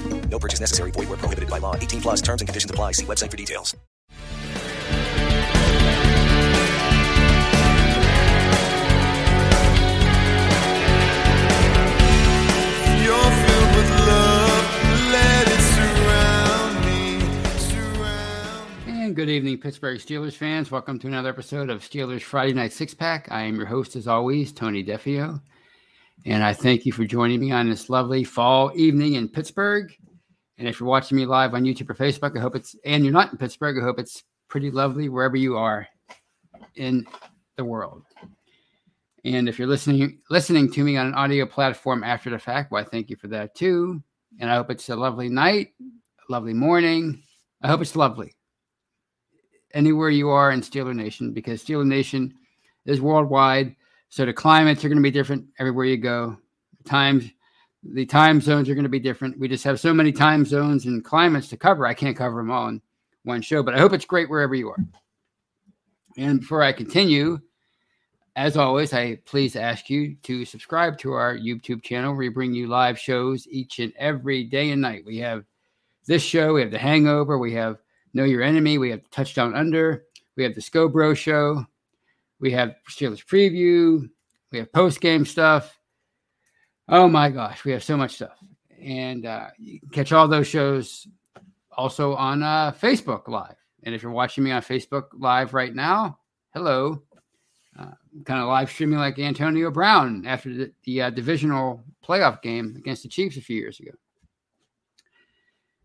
No purchase necessary. Void where prohibited by law. 18 plus terms and conditions apply. See website for details. And good evening, Pittsburgh Steelers fans. Welcome to another episode of Steelers Friday Night Six Pack. I am your host, as always, Tony DeFio. And I thank you for joining me on this lovely fall evening in Pittsburgh. And if you're watching me live on YouTube or Facebook, I hope it's, and you're not in Pittsburgh, I hope it's pretty lovely wherever you are in the world. And if you're listening to me on an audio platform after the fact, well, I thank you for that too. And I hope it's a lovely night, a lovely morning. I hope it's lovely anywhere you are in Steeler Nation, because Steeler Nation is worldwide. So the climates are going to be different everywhere you go. The time zones are going to be different. We just have so many time zones and climates to cover. I can't cover them all in one show, but I hope it's great wherever you are. And before I continue, as always, I please ask you to subscribe to our YouTube channel. We bring you live shows each and every day and night. We have this show. We have The Hangover. We have Know Your Enemy. We have Touchdown Under. We have The Scobro Show. We have Steelers Preview. We have post-game stuff. Oh, my gosh. We have so much stuff. And you can catch all those shows also on Facebook Live. And if you're watching me on Facebook Live right now, hello. Kind of live streaming like Antonio Brown after the divisional playoff game against the Chiefs a few years ago.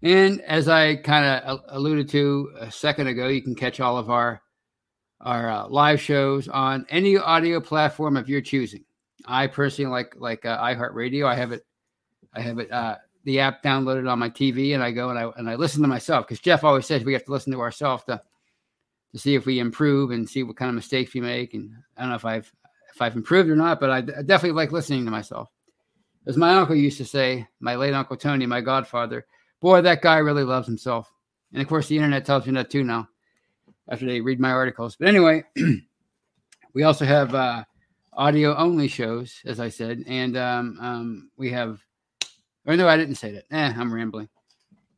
And as I kind of alluded to a second ago, you can catch all of our live shows on any audio platform of your choosing. I personally like iHeartRadio. I have the app downloaded on my TV, and I go and I listen to myself, because Jeff always says we have to listen to ourselves to see if we improve and see what kind of mistakes we make. And I don't know if I've improved or not, but I definitely like listening to myself. As my uncle used to say, my late Uncle Tony, my godfather, boy, that guy really loves himself. And of course, the internet tells me that too now, after they read my articles. But anyway, we also have audio-only shows, as I said. And we have... Or no, I didn't say that. I'm rambling.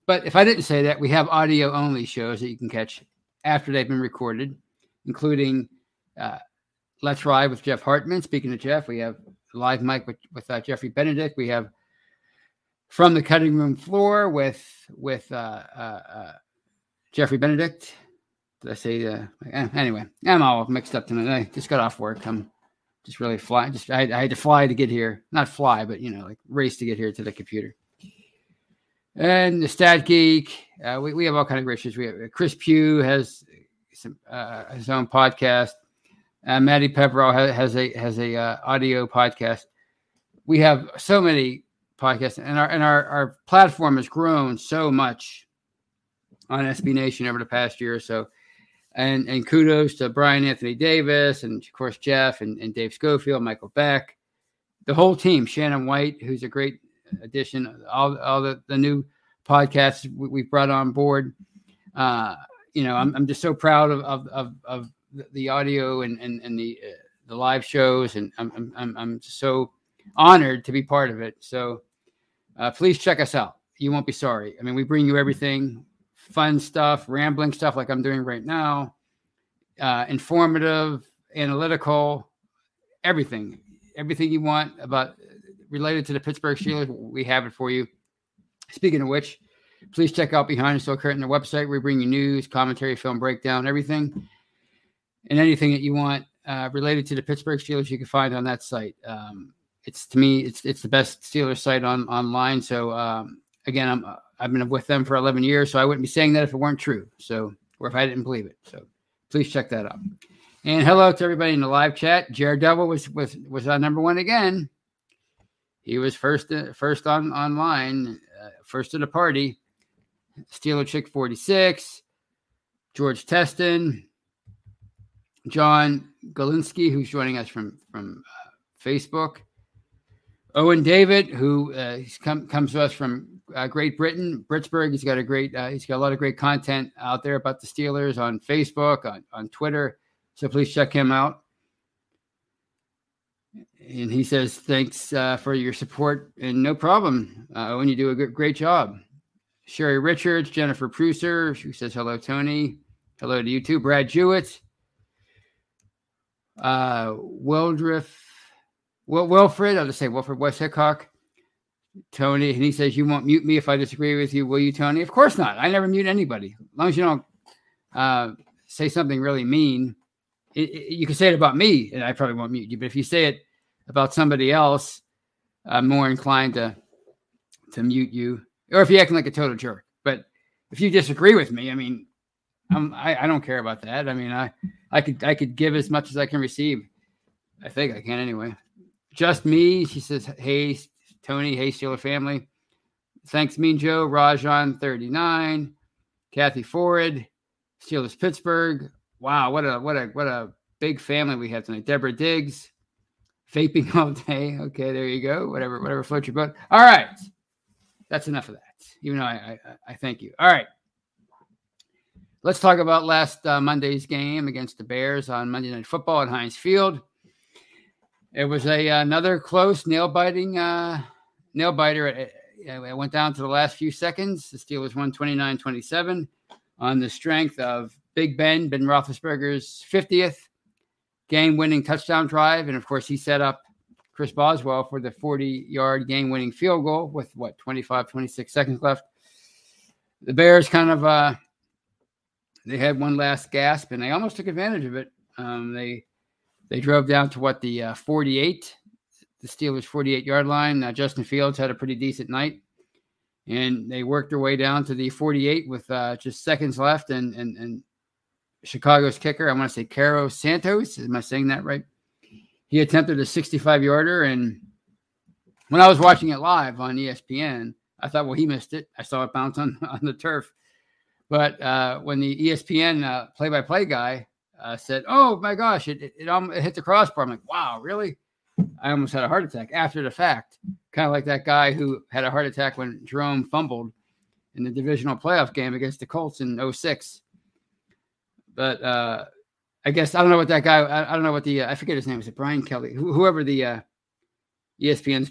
But if I didn't say that, we have audio-only shows that you can catch after they've been recorded, including Let's Ride with Jeff Hartman. Speaking of Jeff, we have Live Mike with Jeffrey Benedict. We have From the Cutting Room Floor with Jeffrey Benedict. Did I say, anyway, I'm all mixed up tonight. I just got off work. I'm just really fly. I had to fly to get here. Not fly, but, race to get here to the computer. And the Stat Geek, we have all kinds of great shows. We have Chris Pugh has some, his own podcast. Maddie Pepperell has a audio podcast. We have so many podcasts, and our platform has grown so much on SB Nation over the past year or so. And kudos to Brian Anthony Davis and, of course, Jeff and Dave Schofield, Michael Beck, the whole team, Shannon White, who's a great addition, all the new podcasts we've brought on board. I'm just so proud of the audio and the live shows, and I'm so honored to be part of it. So please check us out. You won't be sorry. I mean, we bring you everything. Fun stuff, rambling stuff like I'm doing right now, informative, analytical, everything you want about related to the Pittsburgh Steelers, we have it for you. Speaking of which, please check out Behind the Steel Curtain, their website. We bring you news, commentary, film breakdown, everything and anything that you want related to the Pittsburgh Steelers. You can find on that site. It's the best Steelers site online. So again, I've been with them for 11 years, so I wouldn't be saying that if it weren't true. So, or if I didn't believe it. So please check that out. And hello to everybody in the live chat. Jared Devil was on number one again. He was first on online, first at the party. Steeler Chick 46, George Teston, John Galinsky, who's joining us from Facebook. Owen David, who comes to us from Great Britain, Britsburg. He's got a lot of great content out there about the Steelers on Facebook, on Twitter. So please check him out. And he says, thanks for your support. And no problem, Owen, you do a great job. Sherry Richards, Jennifer Pruser, who says, hello, Tony. Hello to you too. Brad Jewett, Wilfred, I'll just say Wilfred West Hickok, Tony, and he says, you won't mute me if I disagree with you, will you, Tony? Of course not. I never mute anybody. As long as you don't say something really mean, you can say it about me, and I probably won't mute you. But if you say it about somebody else, I'm more inclined to mute you. Or if you're acting like a total jerk. But if you disagree with me, I mean, I don't care about that. I mean, I could give as much as I can receive. I think I can anyway. Just Me, she says, hey, Tony, hey, Steeler family. Thanks, Mean Joe, Rajan39, Kathy Ford, Steelers Pittsburgh. Wow, what a big family we have tonight. Deborah Diggs, vaping all day. Okay, there you go. Whatever floats your boat. All right. That's enough of that, even though I thank you. All right. Let's talk about last Monday's game against the Bears on Monday Night Football at Heinz Field. It was another close nail biter. It went down to the last few seconds. The Steelers won 29-27 on the strength of Big Ben Roethlisberger's 50th game-winning touchdown drive. And, of course, he set up Chris Boswell for the 40-yard game-winning field goal with, 26 seconds left. The Bears kind of they had one last gasp, and they almost took advantage of it. They drove down to the 48, the Steelers' 48-yard line. Justin Fields had a pretty decent night, and they worked their way down to the 48 with just seconds left. And Chicago's kicker, I want to say Cairo Santos. Am I saying that right? He attempted a 65-yarder, and when I was watching it live on ESPN, I thought, well, he missed it. I saw it bounce on the turf. But when the ESPN play-by-play guy said, oh, my gosh, it hit the crossbar. I'm like, wow, really? I almost had a heart attack after the fact. Kind of like that guy who had a heart attack when Jerome fumbled in the divisional playoff game against the Colts in 2006. But I guess I don't know what that guy – I don't know what the – I forget his name. Is it Brian Kelly? Whoever the ESPN's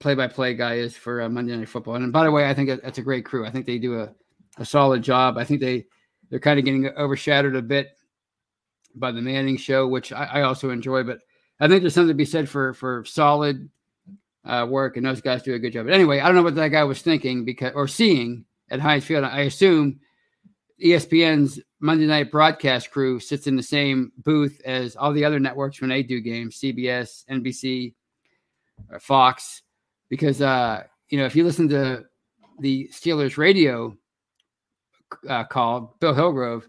play-by-play guy is for Monday Night Football. And by the way, I think that's a great crew. I think they do a solid job. I think they're kind of getting overshadowed a bit by the Manning show, which I also enjoy. But I think there's something to be said for solid work, and those guys do a good job. But anyway, I don't know what that guy was thinking or seeing at Heinz Field. I assume ESPN's Monday night broadcast crew sits in the same booth as all the other networks when they do games, CBS, NBC, or Fox, because if you listen to the Steelers radio call, Bill Hillgrove,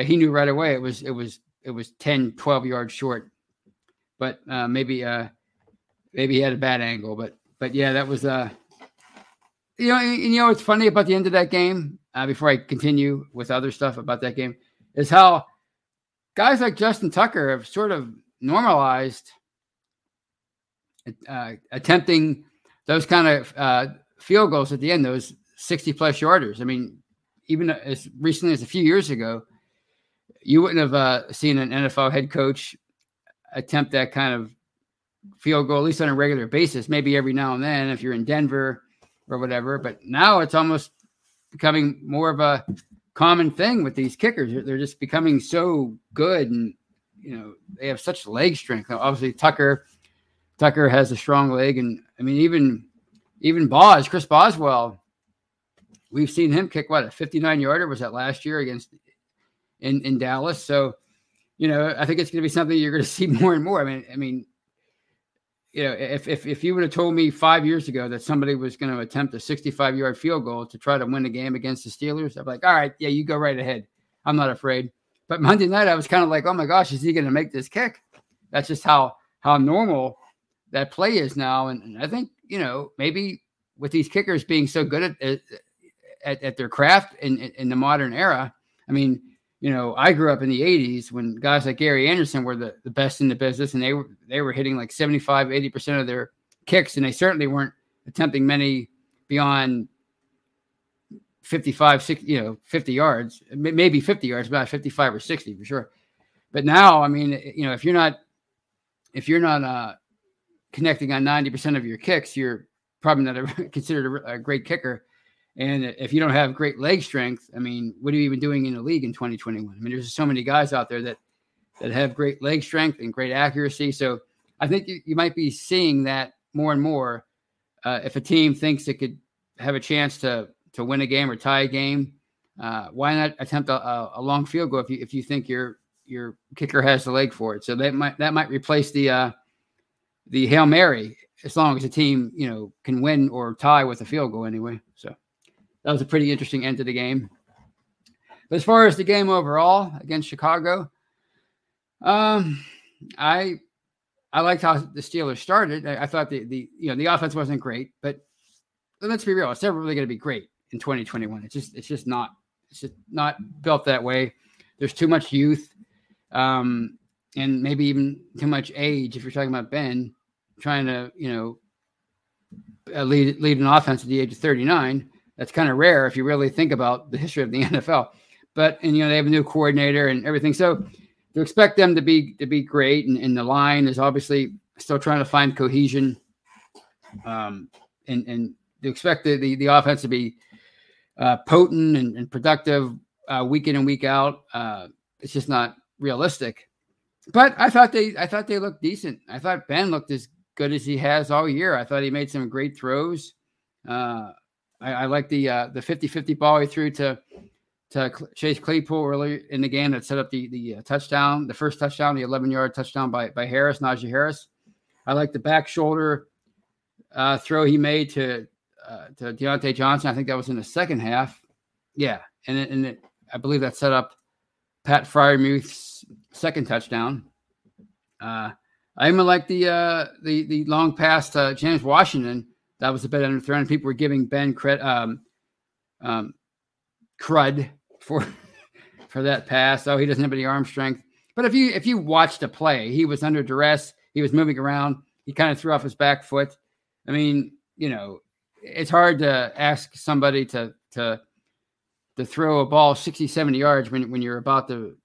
he knew right away it was 10, 12 yards short, but maybe he had a bad angle, but yeah, that was you know what's funny about the end of that game, before I continue with other stuff about that game, is how guys like Justin Tucker have sort of normalized attempting those kind of field goals at the end, those 60-plus yarders. I mean, even as recently as a few years ago, you wouldn't have seen an NFL head coach attempt that kind of field goal, at least on a regular basis, maybe every now and then if you're in Denver or whatever. But now it's almost becoming more of a common thing with these kickers. They're just becoming so good, and, you know, they have such leg strength. Now, obviously, Tucker has a strong leg, and I mean, even Chris Boswell, we've seen him kick a 59-yarder. Was that last year against in Dallas? So, you know, I think it's going to be something you're going to see more and more. I mean, you know, if you would have told me 5 years ago that somebody was going to attempt a 65-yard field goal to try to win a game against the Steelers, I'd be like, all right, yeah, you go right ahead. I'm not afraid. But Monday night, I was kind of like, oh my gosh, is he going to make this kick? That's just how normal that play is now. And I think, you know, maybe with these kickers being so good at their craft in the modern era. I mean, you know, I grew up in the 80s when guys like Gary Anderson were the best in the business, and they were hitting 75, 80% of their kicks, and they certainly weren't attempting many beyond 55, 60, you know, 50 yards, maybe 50 yards, about 55 or 60 for sure. But now, I mean, you know, if you're not connecting on 90% of your kicks, you're probably not considered a great kicker. And if you don't have great leg strength, I mean, what are you even doing in the league in 2021? I mean, there's so many guys out there that have great leg strength and great accuracy. So I think you might be seeing that more and more. If a team thinks it could have a chance to win a game or tie a game, why not attempt a long field goal if you think your kicker has the leg for it? So that might replace the Hail Mary, as long as the team, you know, can win or tie with a field goal anyway. So that was a pretty interesting end to the game. But as far as the game overall against Chicago, I liked how the Steelers started. I thought the offense wasn't great, but let's be real, it's never really going to be great in 2021. It's just not built that way. There's too much youth, and maybe even too much age if you're talking about Ben trying to, you know, lead an offense at the age of 39. That's kind of rare if you really think about the history of the NFL. But, and, you know, they have a new coordinator and everything. So to expect them to be great, and the line is obviously still trying to find cohesion. And to expect the offense to be potent and productive week in and week out, it's just not realistic. But I thought they looked decent. I thought Ben looked as good as he has all year. I thought he made some great throws. I like the 50-50 ball he threw to Chase Claypool early in the game that set up the touchdown, the first touchdown, the 11-yard touchdown by Najee Harris. I like the back shoulder throw he made to Deontay Johnson. I think that was in the second half. Yeah, and I believe that set up Pat Freiermuth's second touchdown. I even like the long pass to James Washington. That was a bit under threat. People were giving Ben crud for that pass. Oh, he doesn't have any arm strength. But if you watch the play, he was under duress. He was moving around. He kind of threw off his back foot. I mean, you know, it's hard to ask somebody to throw a ball 60, 70 yards when you're about to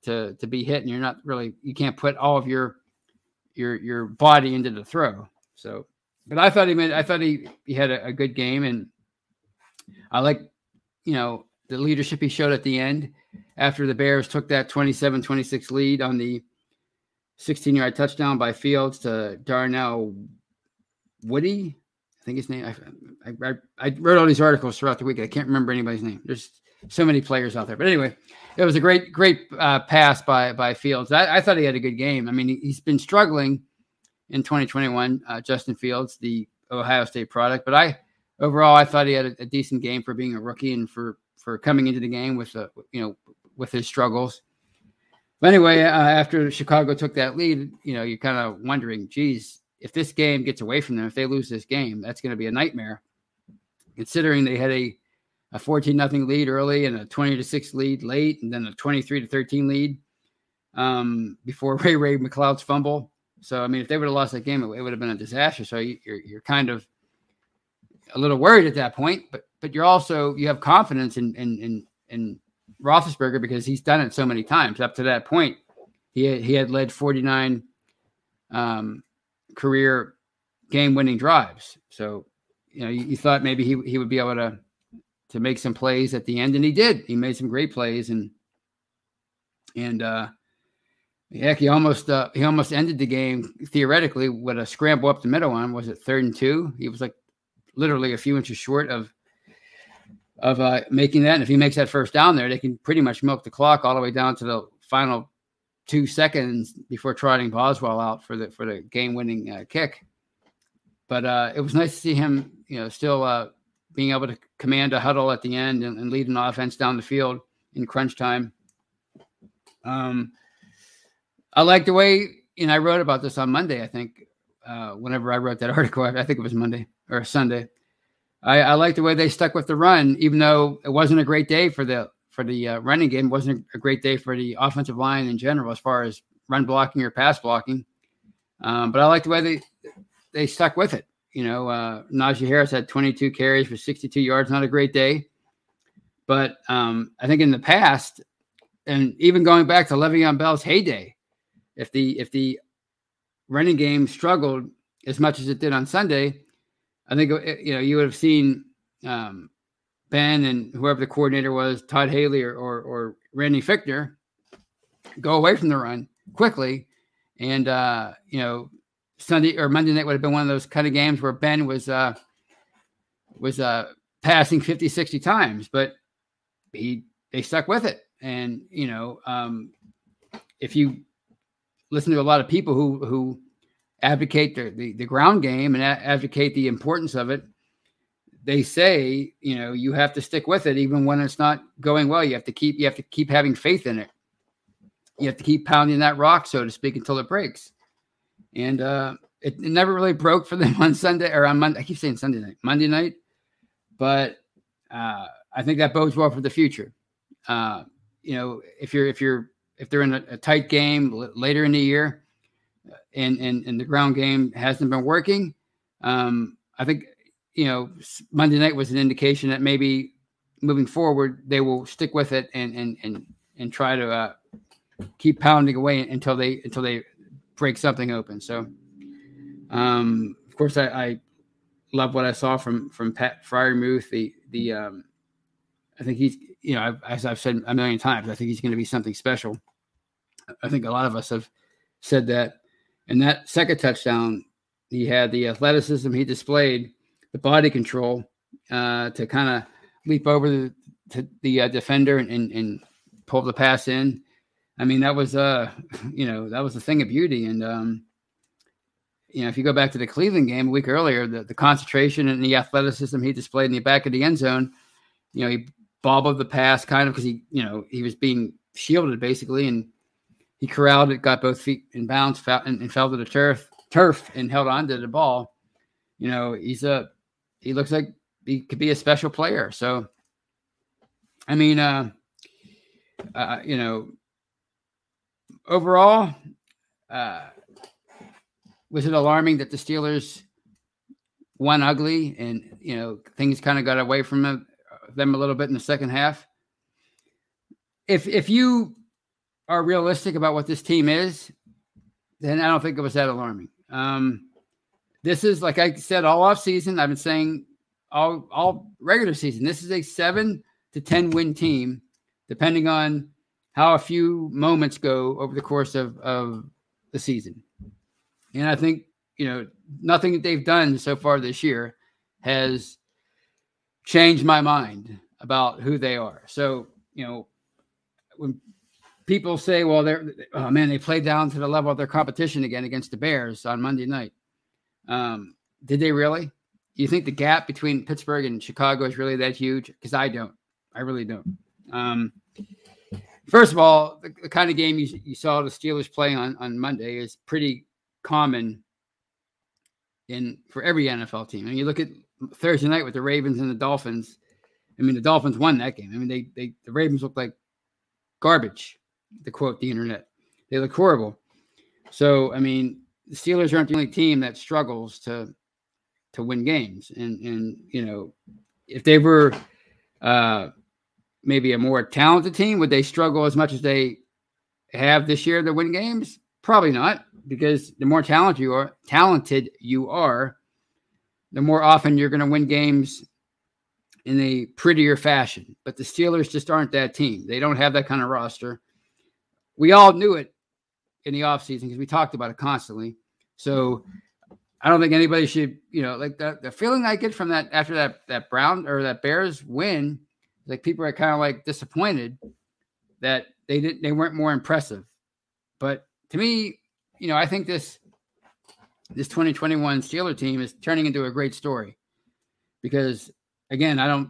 be hit, and you're not really, you can't put all of your body into the throw. So, but I thought he had a good game, and I like, you know, the leadership he showed at the end after the Bears took that 27-26 lead on the 16-yard touchdown by Fields to Darnell Woody. I think his name, I wrote all these articles throughout the week. I can't remember anybody's name. There's so many players out there, but anyway, it was a great pass by Fields. I thought he had a good game. I mean, he's been struggling in 2021, Justin Fields, the Ohio State product, but I overall, I thought he had a decent game for being a rookie and for coming into the game with a, with his struggles. But anyway, after Chicago took that lead, you're kind of wondering, geez, if this game gets away from them, if they lose this game, that's going to be a nightmare. Considering they had a 14-0 lead early and a 20-6 lead late, and then a 23-13 lead before Ray McLeod's fumble. So, I mean, if they would have lost that game, it would have been a disaster. So you're kind of a little worried at that point, but you're also, you have confidence in Roethlisberger because he's done it so many times. Up to that point, he had led 49 career game-winning drives. So, you thought maybe he would be able to make some plays at the end, and he did. He made some great plays, and heck, he almost ended the game theoretically with a scramble up the middle. On was it 3rd and 2? He was like literally a few inches short of making that. And if he makes that first down there, they can pretty much milk the clock all the way down to the final 2 seconds before trotting Boswell out for the game-winning kick. But it was nice to see him, still being able to command a huddle at the end and lead an offense down the field in crunch time. I like the way, I wrote about this on Monday, I think, whenever I wrote that article, I think it was Monday or Sunday. I like the way they stuck with the run, even though it wasn't a great day for the running game. It wasn't a great day for the offensive line in general, as far as run blocking or pass blocking. But I like the way they stuck with it. Najee Harris had 22 carries for 62 yards. Not a great day, but I think in the past, and even going back to Le'Veon Bell's heyday, if the running game struggled as much as it did on Sunday, I think you would have seen Ben and whoever the coordinator was, Todd Haley or Randy Fichtner, go away from the run quickly, and Sunday or Monday night would have been one of those kind of games where Ben was passing 50, 60 times, but they stuck with it. And, if you listen to a lot of people who advocate the ground game and advocate the importance of it, they say, you have to stick with it. Even when it's not going well, you have to keep having faith in it. You have to keep pounding that rock, so to speak, until it breaks. And it never really broke for them on Sunday or on Monday. I keep saying Sunday night, Monday night. But I think that bodes well for the future. If they're in a tight game later in the year, and the ground game hasn't been working, I think Monday night was an indication that maybe moving forward they will stick with it and try to keep pounding away until they break something open. So, of course, I love what I saw from Pat Freiermuth. The I think he's, as I've said a million times, I think he's going to be something special. I think a lot of us have said that. And that second touchdown, he had the athleticism he displayed, the body control to kind of leap over the defender and pull the pass in. I mean, that was a thing of beauty. And if you go back to the Cleveland game a week earlier, the concentration and the athleticism he displayed in the back of the end zone, he bobbled the pass kind of because he was being shielded basically, and he corralled it, got both feet in bounds, and fell to the turf and held on to the ball. He looks like he could be a special player. So, I mean, overall, was it alarming that the Steelers won ugly and, things kind of got away from them a little bit in the second half? If you are realistic about what this team is, then I don't think it was that alarming. This is, like I said, all off season, I've been saying all regular season, this is a 7 to 10 win team, depending on how a few moments go over the course of the season. And I think, nothing that they've done so far this year has changed my mind about who they are. So, when people say, well, they played down to the level of their competition again against the Bears on Monday night. Did they really? Do you think the gap between Pittsburgh and Chicago is really that huge? Because I don't. I really don't. First of all, the kind of game you saw the Steelers play on Monday is pretty common for every NFL team. I mean, you look at Thursday night with the Ravens and the Dolphins. I mean, the Dolphins won that game. I mean, the Ravens looked like garbage, to quote the internet. They look horrible. So, I mean, the Steelers aren't the only team that struggles to win games. And you know, if they were maybe a more talented team, would they struggle as much as they have this year to win games? Probably not, because the more talented you are, the more often you're going to win games in a prettier fashion. But the Steelers just aren't that team. They don't have that kind of roster. We all knew it in the offseason because we talked about it constantly. So I don't think anybody should, you know, like the feeling I get from that after that Brown or that Bears win, like people are kind of like disappointed that they weren't more impressive. But to me, you know, I think this 2021 Steeler team is turning into a great story because, again, I don't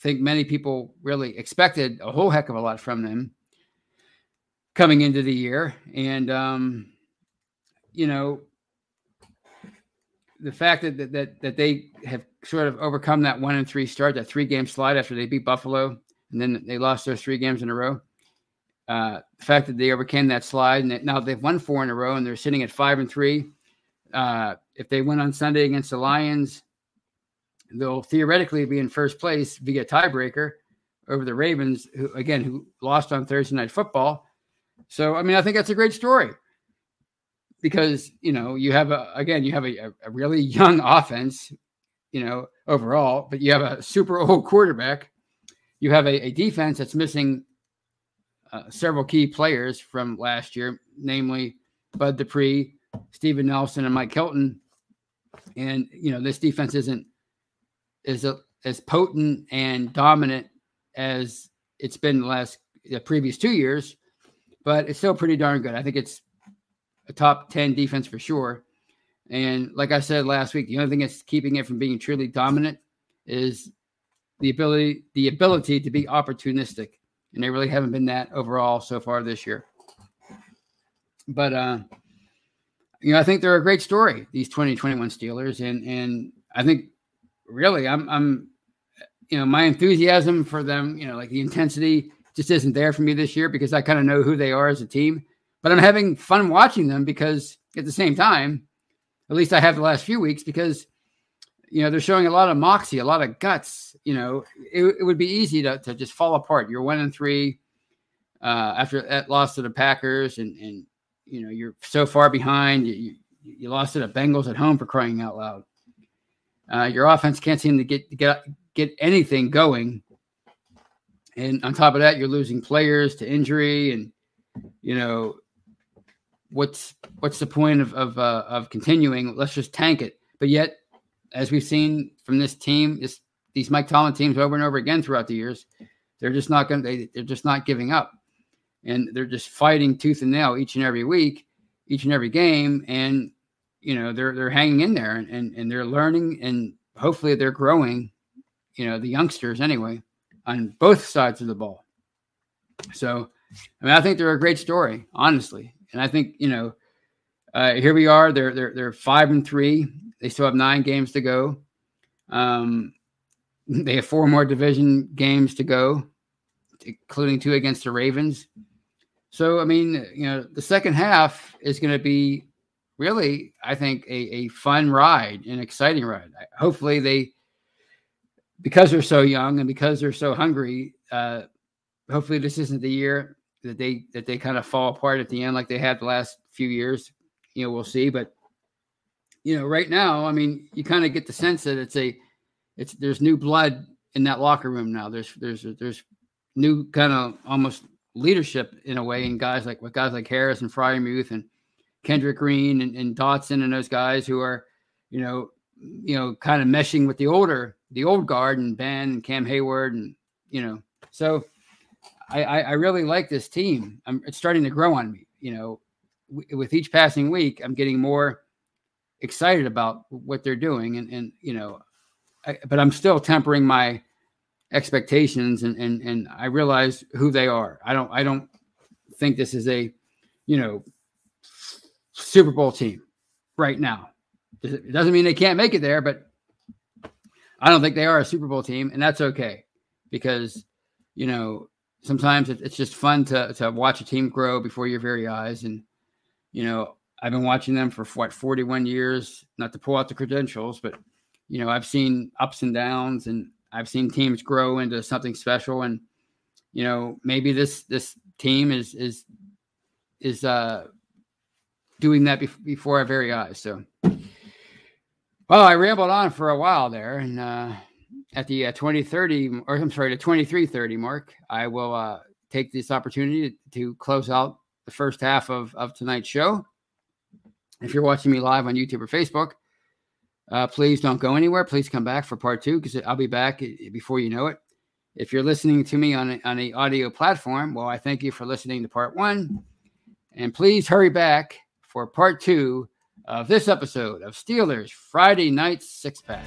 think many people really expected a whole heck of a lot from them coming into the year. And, you know, the fact that they have sort of overcome that 1-3 start, that 3-game slide after they beat Buffalo, and then they lost those 3 games in a row. The fact that they overcame that slide, and that now they've won 4 in a row, and they're sitting at 5-3. If they win on Sunday against the Lions, they'll theoretically be in first place via tiebreaker over the Ravens, who lost on Thursday Night Football. So, I mean, I think that's a great story. Because, you know, you have a really young offense, you know, overall, but you have a super old quarterback. You have a defense that's missing several key players from last year, namely Bud Dupree, Steven Nelson, and Mike Kelton. And, you know, this defense isn't as potent and dominant as it's been the previous 2 years, but it's still pretty darn good. I think it's a top 10 defense for sure. And like I said last week, the only thing that's keeping it from being truly dominant is the ability to be opportunistic. And they really haven't been that overall so far this year. But, you know, I think they're a great story, these 2021 Steelers. And I think really I'm, you know, my enthusiasm for them, you know, like the intensity just isn't there for me this year because I kind of know who they are as a team. But I'm having fun watching them because at the same time, at least I have the last few weeks, because, you know, they're showing a lot of moxie, a lot of guts. You know, it would be easy to just fall apart. You're 1-3 after that loss to the Packers and, you know, you're so far behind. You lost to the Bengals at home, for crying out loud. Your offense can't seem to get anything going. And on top of that, you're losing players to injury and, you know, what's the point of continuing? Let's just tank it. But yet, as we've seen from this team, these Mike Tomlin teams over and over again throughout the years, they're just not giving up, and they're just fighting tooth and nail each and every week, each and every game. And, you know, they're hanging in there and they're learning, and hopefully they're growing, you know, the youngsters anyway, on both sides of the ball. So, I mean, I think they're a great story, honestly. And I think, you know, here we are. They're 5-3. They still have 9 games to go. They have 4 more division games to go, including 2 against the Ravens. So, I mean, you know, the second half is going to be really, I think, a fun ride, an exciting ride. Hopefully because they're so young and because they're so hungry, hopefully this isn't the year that they kind of fall apart at the end like they had the last few years. You know, we'll see. But, you know, right now, I mean, you kind of get the sense that there's new blood in that locker room now. There's new kind of almost leadership in a way in guys like Harris and Freiermuth and Kendrick Green and Dotson and those guys who are, you know, kind of meshing with the old guard and Ben and Cam Hayward and, you know, so. I really like this team. It's starting to grow on me. You know, with each passing week, I'm getting more excited about what they're doing. And, you know, but I'm still tempering my expectations, and I realize who they are. I don't think this is a, Super Bowl team right now. It doesn't mean they can't make it there, but I don't think they are a Super Bowl team, and that's okay, because sometimes it's just fun to watch a team grow before your very eyes. And I've been watching them for 41 years, not to pull out the credentials, but I've seen ups and downs, and I've seen teams grow into something special. And maybe this team is doing that before our very eyes. So, well, I rambled on for a while there, and at the 23:30 mark, I will take this opportunity to close out the first half of tonight's show. If you're watching me live on YouTube or Facebook, please don't go anywhere. Please come back for part two, because I'll be back before you know it. If you're listening to me on a audio platform, well, I thank you for listening to part one, and please hurry back for part two of this episode of Steelers Friday Night Six Pack.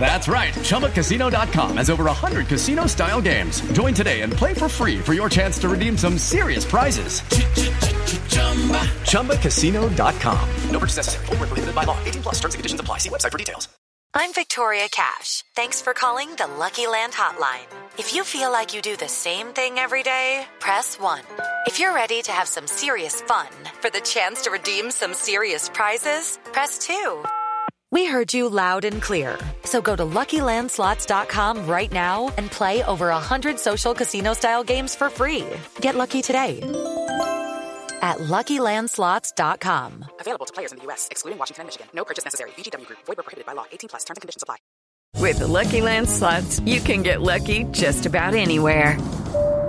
That's right. Chumbacasino.com has over 100 casino-style games. Join today and play for free for your chance to redeem some serious prizes. Chumbacasino.com. No purchase necessary. Void where prohibited by law. 18+ terms and conditions apply. See website for details. I'm Victoria Cash. Thanks for calling the Lucky Land Hotline. If you feel like you do the same thing every day, press 1. If you're ready to have some serious fun for the chance to redeem some serious prizes, press 2. We heard you loud and clear. So go to LuckyLandSlots.com right now and play over 100 social casino-style games for free. Get lucky today at LuckyLandSlots.com. Available to players in the U.S., excluding Washington and Michigan. No purchase necessary. VGW Group. Void where prohibited by law. 18+ terms and conditions apply. With Lucky Land Slots, you can get lucky just about anywhere.